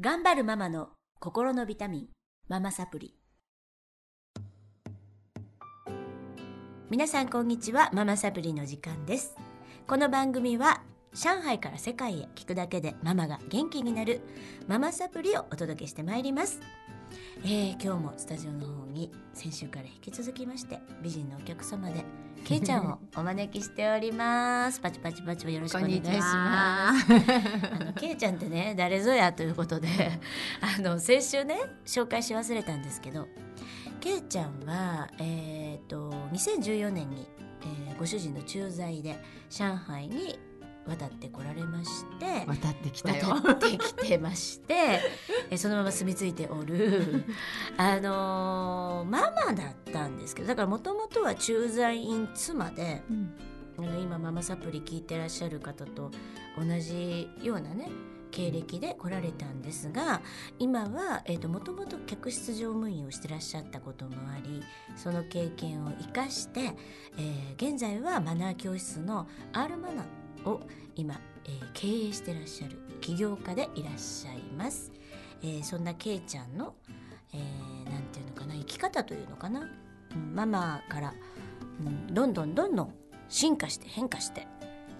頑張るママの心のビタミン、ママサプリ。皆さんこんにちは、ママサプリの時間です。この番組は上海から世界へ聞くだけでママが元気になるママサプリをお届けしてまいります。今日もスタジオの方に先週から引き続きまして美人のお客様でけいちゃんをお招きしております。パチパチパチ、よろしくお願いします。けいちゃんってね、誰ぞやということで先週ね紹介し忘れたんですけど、けいちゃんは、2014年に、ご主人の駐在で上海に渡ってこられまして、渡ってきてましてそのまま住み着いておるママだったんですけど、だからもともとは駐在員妻で、今ママサプリ聞いてらっしゃる方と同じようなね経歴で来られたんですが、今はもともと客室乗務員をしてらっしゃったこともあり、その経験を生かして、現在はマナー教室のRマナーを今、経営してらっしゃる起業家でいらっしゃいます。そんなけいちゃんの、なんていうのかな、生き方というのかな、ママから、どんどん進化して変化して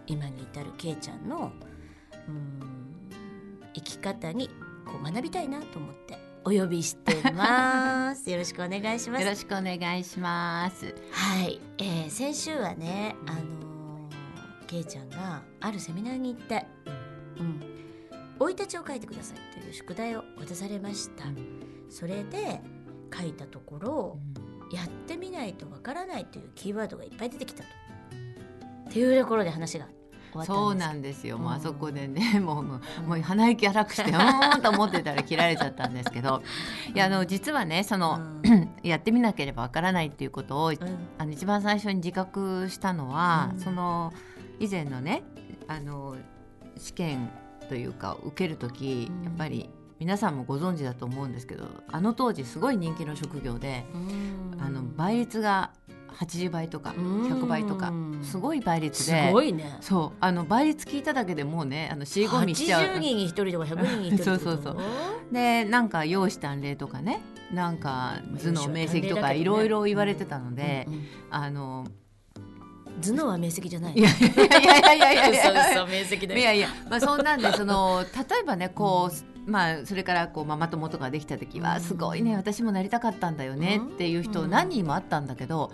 今に至るけいちゃんの、生き方にこう学びたいなと思ってお呼びしてます。よろしくお願いします。よろしくお願いします。はい、先週はね、けいちゃんがあるセミナーに行って生い立ちを書いてくださいという宿題を渡されました。それで書いたところ、やってみないとわからないというキーワードがいっぱい出てきたとっていうところで話が終わったんです。そうなんですよ。もうあそこでね、もう鼻息荒くしてと思ってたら切られちゃったんですけどいや実はね、その、やってみなければわからないっていうことを、一番最初に自覚したのは、その以前のね、試験というか受けるとき、やっぱり皆さんもご存知だと思うんですけど、あの当時すごい人気の職業で、倍率が80倍とか100倍とかすごい倍率で、すごいね。そう、倍率聞いただけでもうね、死後にしちゃう、80人に1人とか100人に1人とかそうそうそうで、なんか容姿端麗とかね、なんか頭脳明晰とかいろいろ言われてたので、頭脳は明晰じゃない。いや、まあそんなんで例えばねこう、それからこうママ友とかできた時は、すごいね私もなりたかったんだよねっていう人何人もあったんだけど、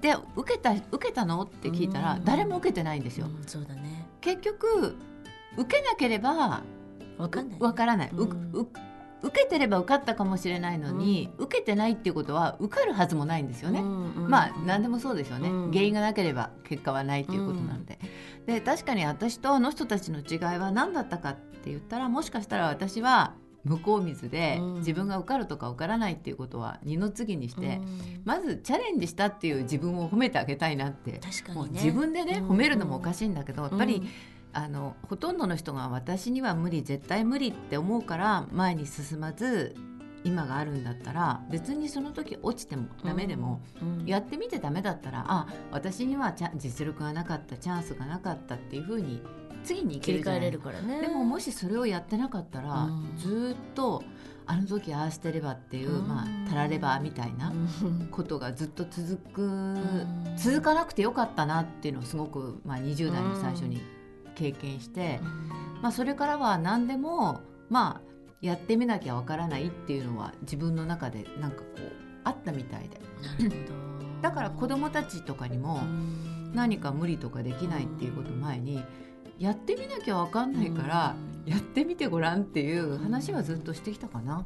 で受けたのって聞いたら誰も受けてないんですよ。そうだね。結局受けなければ分かんない。受けてれば受かったかもしれないのに、受けてないっていうことは受かるはずもないんですよね。何でもそうですよね。原因がなければ結果はないということなので、で確かに私とあの人たちの違いは何だったかって言ったら、もしかしたら私は向こう水で自分が受かるとか受からないっていうことは二の次にして、まずチャレンジしたっていう自分を褒めてあげたいなって。確かに、ね、もう自分でね、褒めるのもおかしいんだけど、やっぱりほとんどの人が私には無理、絶対無理って思うから前に進まず、今があるんだったら別にその時落ちてもダメでも、やってみてダメだったら、私には実力がなかった、チャンスがなかったっていう風に次に行けるじゃない。切り替えれるからね。でももしそれをやってなかったら、ずっとあの時ああしてればっていう、たらればみたいなことがずっと続かなくてよかったなっていうのをすごく、20代の最初に経験して、それからは何でも、やってみなきゃわからないっていうのは自分の中でなんかこうあったみたいで。なるほど。だから子どもたちとかにも、何か無理とかできないっていうこと前に、やってみなきゃわかんないからやってみてごらんっていう話はずっとしてきたかな。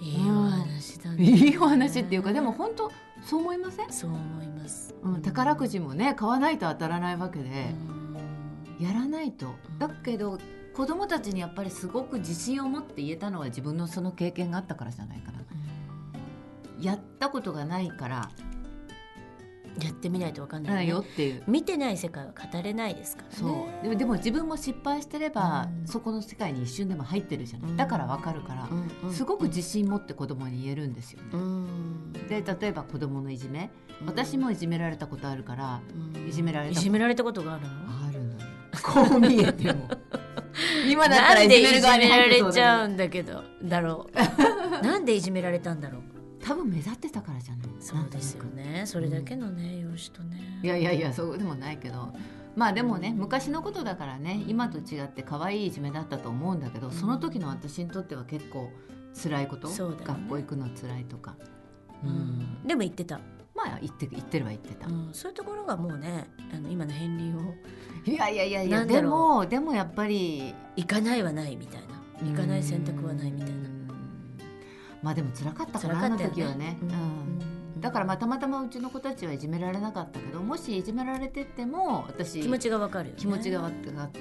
いいお話だね。いいお話っていうか、でも本当そう思いません？そう思います。宝くじもね、買わないと当たらないわけで、やらないと。だけど子供たちにやっぱりすごく自信を持って言えたのは、自分のその経験があったからじゃないかな。やったことがないからやってみないと分かんないよっていう。見てない世界は語れないですからね。そう。でも自分も失敗してれば、そこの世界に一瞬でも入ってるじゃない。だから分かるから、すごく自信持って子供に言えるんですよね。で例えば子供のいじめ、私もいじめられたことあるから、いじめられたことがあるのこう見えても今だったらいじめる側に入ってそうだね。なんでいじめられちゃうんだけどだろうなんでいじめられたんだろう。多分目立ってたからじゃない。そうですよね。それだけのね、容姿とね。いやいやいや、そうでもないけど、まあでもね、昔のことだからね、今と違って可愛いいじめだったと思うんだけど、その時の私にとっては結構辛いこと、そうだね、学校行くの辛いとか、うん、でも行ってた。まあ行ってた、うん、そういうところがもうね、今の片りんをいやでもやっぱり行かないはないみたいな、行かない選択はないみたいな。まあでも辛かったから、あの時はね、だからたまたまうちの子たちはいじめられなかったけど、もしいじめられてても私気持ちが分かるよね。気持ちが分かって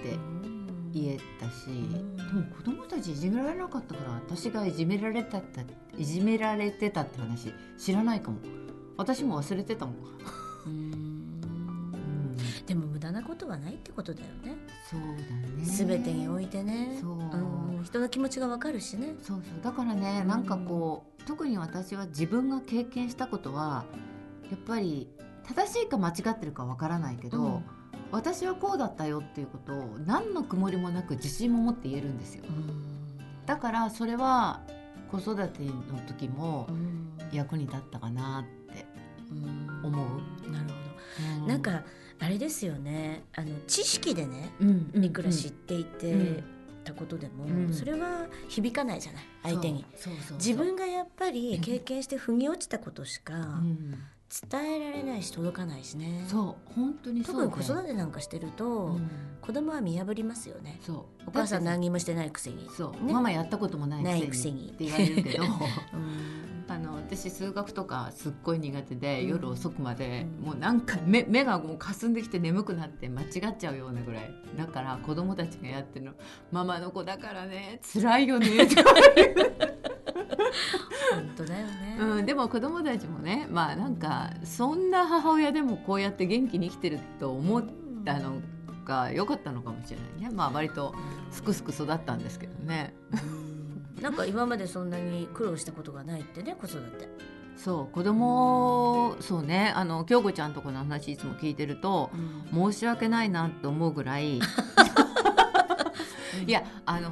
言えたし、でも子供たちいじめられなかったから、私がいじめられてたって話知らないかも。私も忘れてたもん。でも無駄なことはないってことだよね。そうだね。全てにおいてね。そう、人の気持ちが分かるしね。そうそう。だからね、なんかこう、特に私は自分が経験したことはやっぱり正しいか間違ってるか分からないけど、私はこうだったよっていうことを何の曇りもなく自信も持って言えるんですよ。だからそれは子育ての時も役に立ったかなって思う。なるほど。なんかあれですよね、知識でね、いくら知っていて、たことでも、それは響かないじゃない、相手に。そう自分がやっぱり経験して腑に落ちたことしか伝えられないし、届かないしね。そう、本当にそう、ね、特に子育てなんかしてると、子供は見破りますよね。そう、お母さん何もしてないくせに、そう、ね、ママやったこともないくせにって言われるけど私数学とかすっごい苦手で、夜遅くまで、もうなんか 目がもう霞んできて眠くなって間違っちゃうようなぐらいだから、子供たちがやってるの、ママの子だからね、辛いよねとか言う本当だよね、でも子供たちもね、まあなんかそんな母親でもこうやって元気に生きてると思ったのが良かったのかもしれないね。まあ割とすくすく育ったんですけどねなんか今までそんなに苦労したことがないってね、子育て。そう、子供、そうね、京子ちゃんとこの話いつも聞いてると、申し訳ないなと思うぐらいいや、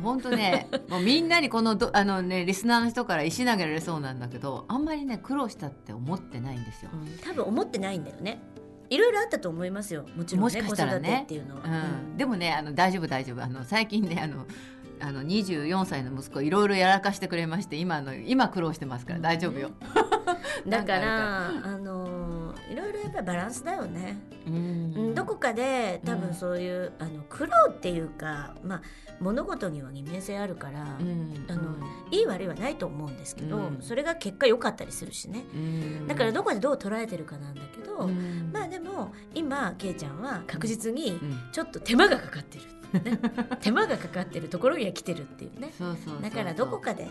本当ね、もうみんなにこのね、リスナーの人から石投げられそうなんだけど、あんまりね、苦労したって思ってないんですよ、多分思ってないんだよね。いろいろあったと思いますよ、もちろんね、もしかしたらね、子育てっていうのは、でもね、大丈夫、最近ね、24歳の息子いろいろやらかしてくれまして、今苦労してますから大丈夫よ、だからいろいろやっぱりバランスだよね。どこかで多分そういう、苦労っていうか、まあ、物事には二面性あるから、いい悪いはないと思うんですけど、それが結果良かったりするしね、だからどこでどう捉えてるかなんだけど、まあでも今けいちゃんは確実にちょっと手間がかかってる、ね、手間がかかってるところには来てるっていうね。そうだからどこかで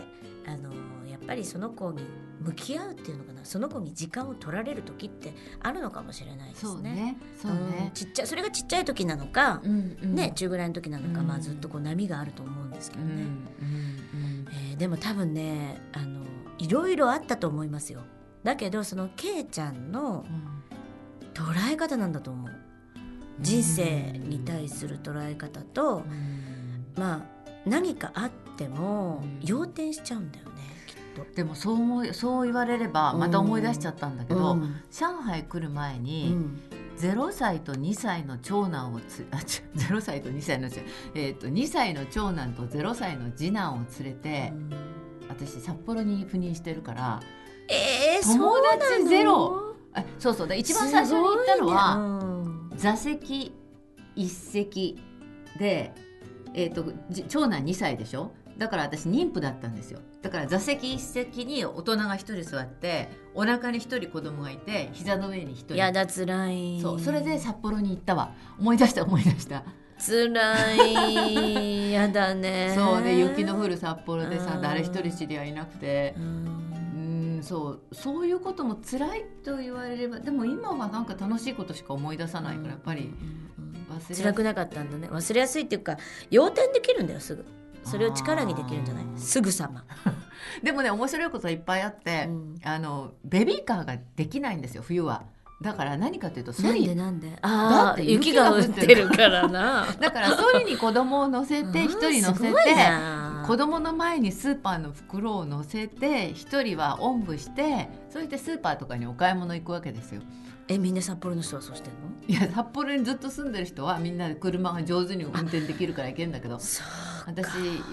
やっぱりその子に向き合うっていうのかな、その子に時間を取られる時ってあるのかもしれないですね。そうね、それがちっちゃい時なのか、ね、中ぐらいの時なのか、まあ、ずっとこう波があると思うんですけどね、でも多分ね、いろいろあったと思いますよ。だけどそのけいちゃんの捉え方なんだと思う。人生に対する捉え方と、まあ何かあっても要点しちゃうんだよね、きっと。でもそう言われればまた思い出しちゃったんだけど、上海来る前に、0歳と2歳の長男を0歳と2歳の2歳の長男と0歳の次男を連れて、私札幌に赴任してるから、友達ゼロ。そうだ、一番最初に行ったのは座席1席で、長男2歳でしょ、だから私妊婦だったんですよ。だから座席1席に大人が1人座って、お腹に1人子供がいて、膝の上に1人。やだ、つらい。そう、それで札幌に行ったわ。思い出した、つらいやだね。そうで、雪の降る札幌でさ、誰一人知り合いなくて、そういうことも辛いと言われれば、でも今はなんか楽しいことしか思い出さないから、やっぱり忘れ辛くなかったんだね。忘れやすいっていうか、要点できるんだよ、すぐ。それを力にできるんじゃない、すぐさまでもね、面白いことはいっぱいあって、ベビーカーができないんですよ、冬は。だから何かというとソリなんでああ雪が降ってるからなだからソリに子供を乗せて一人乗せて子供の前にスーパーの袋を乗せて一人はおんぶしてそうやってスーパーとかにお買い物行くわけですよ。みんな札幌の人はそうしてんの？いや札幌にずっと住んでる人はみんな車が上手に運転できるから行けるんだけど私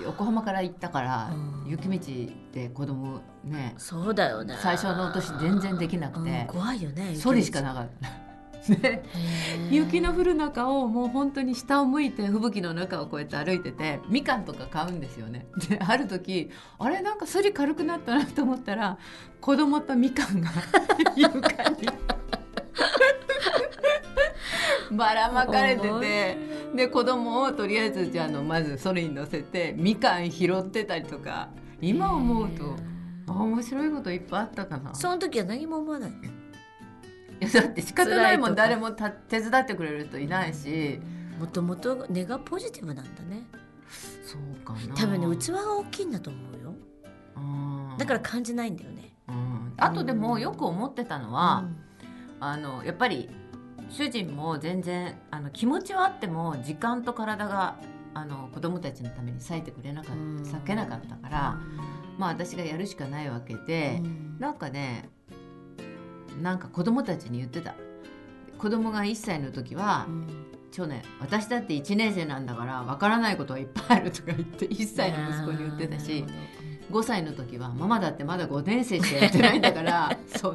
横浜から行ったから雪道で子供ねそうだよね最初の年全然できなくて、うん、怖いよねソリしかなかったね、雪の降る中をもう本当に下を向いて吹雪の中をこうやって歩いててみかんとか買うんですよね。である時あれなんかソリ軽くなったなと思ったら子供とみかんが床にばらまかれててで子供をとりあえずじゃあまずソリに乗せてみかん拾ってたりとか今思うと面白いこといっぱいあったかな。その時は何も思わない。いやだって仕方ないもん誰も手伝ってくれる人いないしもともと根がポジティブなんだね。そうかな多分ね器が大きいんだと思うよ。あだから感じないんだよね、うん、あとでもよく思ってたのは、うん、やっぱり主人も全然気持ちはあっても時間と体が子供たちのために割いてくれなかった、割けなかったから、まあ、私がやるしかないわけで、なんかね子供たちに言ってた。子供が1歳の時は、長男私だって1年生なんだからわからないことはいっぱいあるとか言って1歳の息子に言ってたし、5歳の時はママだってまだ5年生しかやってないんだからそ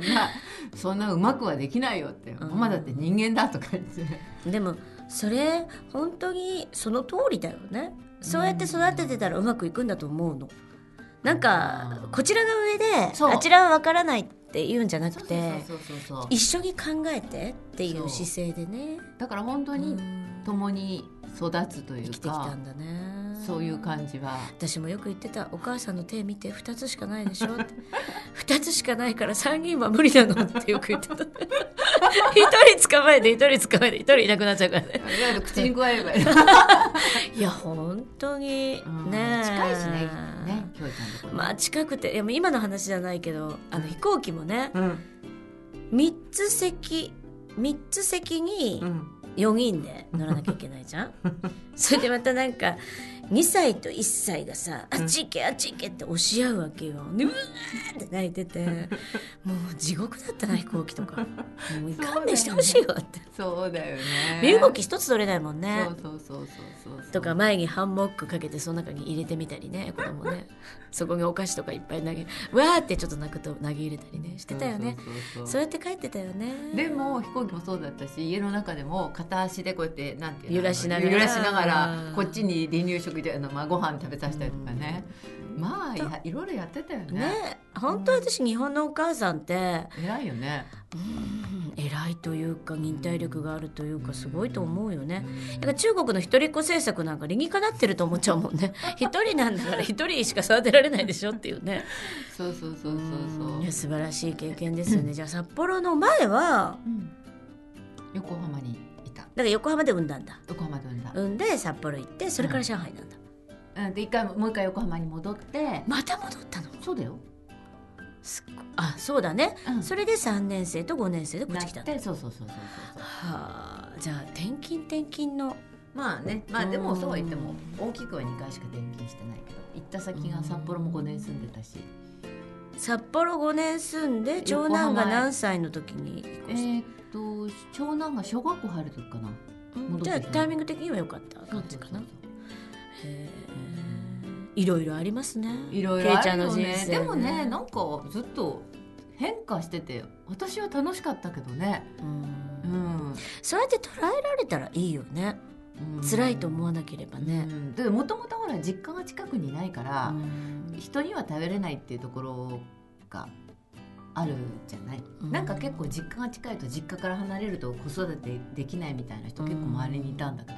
んなうまくはできないよってママだって人間だとか言って、うん、でもそれ本当にその通りだよね。そうやって育ててたらうまくいくんだと思うの。なんかこちらが上であちらはわからないって言うんじゃなくて一緒に考えてっていう姿勢でね。だから本当に共に育つというか生きてきたんだね。そういう感じは私もよく言ってた。お母さんの手見て2つしかないでしょって2つしかないから3人は無理なのってよく言ってた1人捕まえて1人捕まえて1人いなくなっちゃうからね口に加えればいいいや本当にね近いしねね、きょうちゃんところまあ近くて今の話じゃないけど飛行機もね、うん、3つ席に4人で乗らなきゃいけないじゃんそれでまたなんか2歳と1歳がさあっち行けあっち行けって押し合うわけよ。うわーって泣いててもう地獄だったな飛行機とかもう勘弁してほしいわってそうだよね身動き一つ取れないもんね。そうとか前にハンモックかけてその中に入れてみたりね子供ねそこにお菓子とかいっぱい投げわーってちょっと泣くと投げ入れたりねしてたよね。そうやって帰ってたよね。でも飛行機もそうだったし家の中でも片足でこうやってなんていうの揺らしながらこっちに離乳食ご飯食べさせたりとかね、まあいろいろやってたよ ね本当私日本のお母さんって偉いよね。偉いというか忍耐力があるというかすごいと思うよね。だから中国の一人っ子政策なんか理にかなってると思っちゃうもんね一人なんだから一人しか育てられないでしょっていうねそういや素晴らしい経験ですよねじゃあ札幌の前は、横浜にだから横浜で産んだんだ。横浜で産んで札幌行ってそれから上海なんだ、でもう一回横浜に戻ってまた戻ったの。そうだよ。あそうだね、それで3年生と5年生でこっち来たんだ。そうはあじゃあ転勤のまあねまあでもそうは言っても大きくは2回しか転勤してないけど行った先が札幌も5年住んでたし札幌5年住んで長男が何歳の時に引っ越して長男が小学校入る時かな、じゃあタイミング的には良かった感じかな。いろいろありますね。いろいろあるよね。でもねなんかずっと変化してて私は楽しかったけどね。そうやって捉えられたらいいよね。辛いと思わなければね。もともとほら実家が近くにないから人には食べれないっていうところがあるじゃない、なんか結構実家が近いと実家から離れると子育てできないみたいな人結構周りにいたんだけど、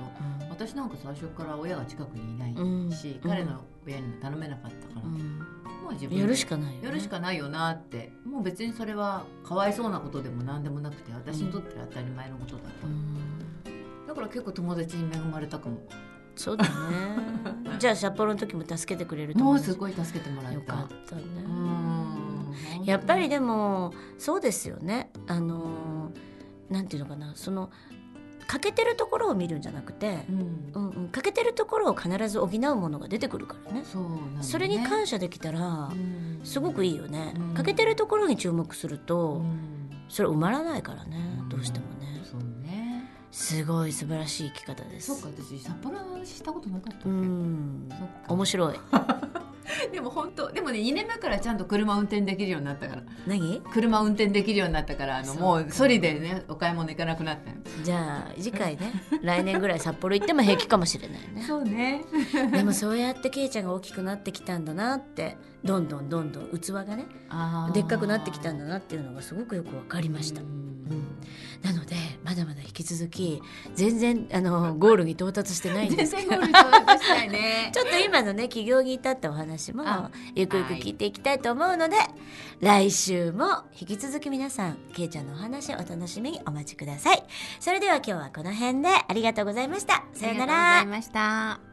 私なんか最初から親が近くにいないし、彼の親にも頼めなかったから、もう自分でやるしかないよね。やるしかないよなってもう別にそれはかわいそうなことでも何でもなくて私にとっては当たり前のことだった、だから結構友達に恵まれたかも。そうだねじゃあ札幌の時も助けてくれると思う。もうすごい助けてもらった。よかったね。やっぱりでもそうですよね。なんていうのかな、その欠けてるところを見るんじゃなくて、うんうん、欠けてるところを必ず補うものが出てくるからね。 そうなんね。それに感謝できたらすごくいいよね、うん、欠けてるところに注目すると、うん、それ埋まらないからね、うん、どうしてもね、うん、そうね、すごい素晴らしい生き方です。そうか、私札幌の話したことなかったっけ、うん、そっか、面白いでも本当、でもね、2年目からちゃんと車運転できるようになったから。何？車運転できるようになったから、もうソリでね、お買い物行かなくなったよ。じゃあ次回ね来年ぐらい札幌行っても平気かもしれないね。そうねでもそうやってケイちゃんが大きくなってきたんだなって、どんどんどんどん器がね、でっかくなってきたんだなっていうのがすごくよく分かりました。なのでまだまだ引き続き全然ゴールに到達してないんですけど全然ゴールに到達してないねちょっと今のね起業に至ったお話もゆくゆく聞いていきたいと思うので、はい、来週も引き続き皆さんけいちゃんのお話お楽しみにお待ちください。それでは今日はこの辺でありがとうございました。さよなら。ありがとうございました。